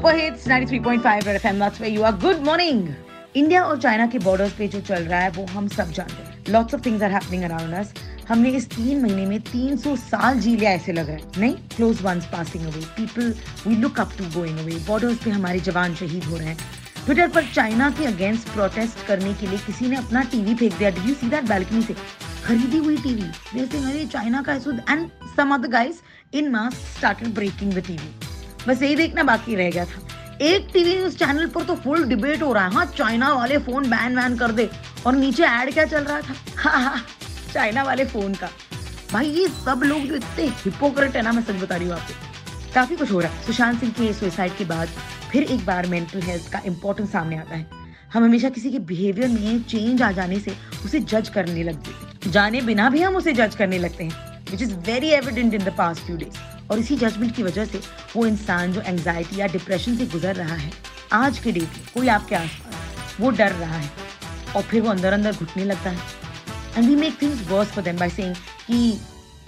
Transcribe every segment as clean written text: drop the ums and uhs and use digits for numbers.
Superhits 93.5 Red FM, that's where you are. Good morning. India और China के borders पे जो चल रहा है वो हम सब जानते हैं। Lots of things are happening around us. हमने इस 3 महीने में 300 साल जी लिया, ऐसे लग रहा है। नहीं, close ones passing away, people we look up to going away. Borders पे हमारे जवान शहीद हो रहे हैं। ट्विटर पर चाइना के अगेंस्ट प्रोटेस्ट करने के लिए किसी ने अपना टीवी फेंक दिया। Did you see that? Balcony से खरीदी हुई टीवी। दे सेइंग अरे चाइना का issue, and some other guys in mask started breaking the TV. बस यही देखना बाकी रह गया था। एक टीवी न्यूज चैनल पर तो फुल डिबेट हो रहा है, हाँ चाइना वाले फोन बैन वैन कर दे, और नीचे ऐड क्या चल रहा था, हाँ चाइना वाले फोन का। भाई ये सब लोग जो इतने हिपोक्रेट है ना, मैं सच बता रही हूँ आपको। काफी कुछ हो रहा है। सुशांत सिंह के सुसाइड के बाद फिर एक बार मेंटल हेल्थ का इम्पोर्टेंस सामने आता है। हम हमेशा किसी के बिहेवियर में चेंज आ जाने से उसे जज करने लगते हैं, जाने बिना भी हम उसे जज करने लगते हैं, which is very evident in the past few days. और इसी जजमेंट की वजह से वो इंसान जो एंग्जाइटी या डिप्रेशन से गुजर रहा है, आज के डेट में कोई आपके आसपास, वो डर रहा है और फिर वो अंदर अंदर घुटने लगता है। And we make things worse for them by saying कि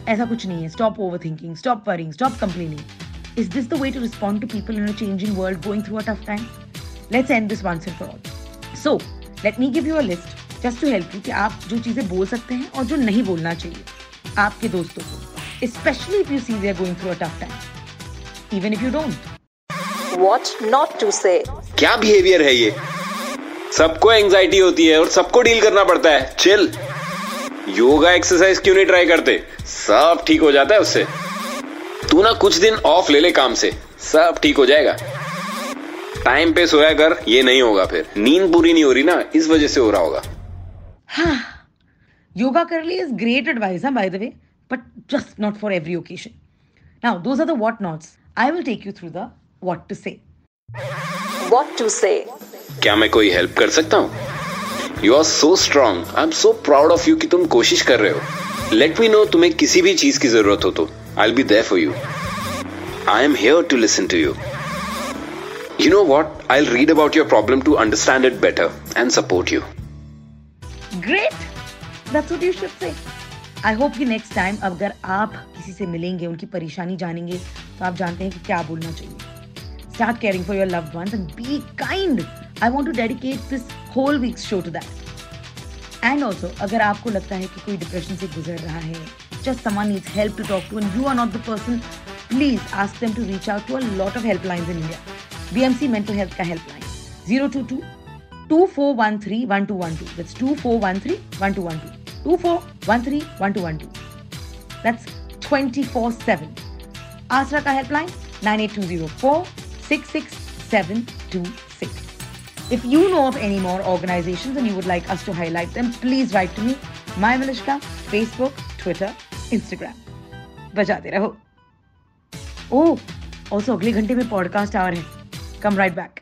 ऐसा कुछ नहीं है, stop overthinking, stop worrying, stop complaining. Is this the way to respond to people in a changing world going through a tough time? Let's end this once and for all. So let me give you a list just to help you कि आप जो चीजें बोल सकते हैं और जो नहीं बोलना चाहिए आपके दोस्तों को, especially if you see they're going through a tough time, even if you don't. What not to say. क्या बिहेवियर है ये? सबको एंग्जाइटी होती है और सबको डील करना पड़ता है। चिल। योगा एक्सरसाइज क्यों नहीं ट्राई करते? सब ठीक हो जाता है उससे। तू ना कुछ दिन ऑफ ले ले काम से, सब ठीक हो जाएगा। टाइम पे सोया कर, ये नहीं होगा फिर। नींद पूरी नहीं हो रही ना, इस वजह से हो रहा होगा। हाँ, योगा कर ली is great advice by the way, but just not for every occasion. Now, those are the what-nots. I will take you through the what to say. What to say. क्या मैं कोई help कर सकता हूँ? You are so strong. I'm so proud of you कि तुम कोशिश कर रहे हो. Let me know तुम्हें किसी भी चीज की जरूरत हो तो. I'll be there for you. I am here to listen to you. You know what? I'll read about your problem to understand it better and support you. Great. That's what you should say. I hope कि next time अगर आप किसी से मिलेंगे, उनकी परेशानी जानेंगे, तो आप जानते हैं कि क्या बोलना चाहिए। Start caring for your loved ones and be kind. I want to dedicate this whole week's show to that. And also अगर आपको लगता है कि कोई डिप्रेशन से गुजर रहा है, just someone needs help to talk to and you are not the person, please ask them to reach out to a lot of helplines in India. BMC mental health का helpline 022 2413 1212, that's 2413 1212, 2413 1212. That's 24/7. Asra ka helpline 9820466726. If you know of any more organizations and you would like us to highlight them, please write to me. My Malishka, Facebook, Twitter, Instagram. Bajate raho. Oh, also अगले घंटे में podcast hour है. Come right back.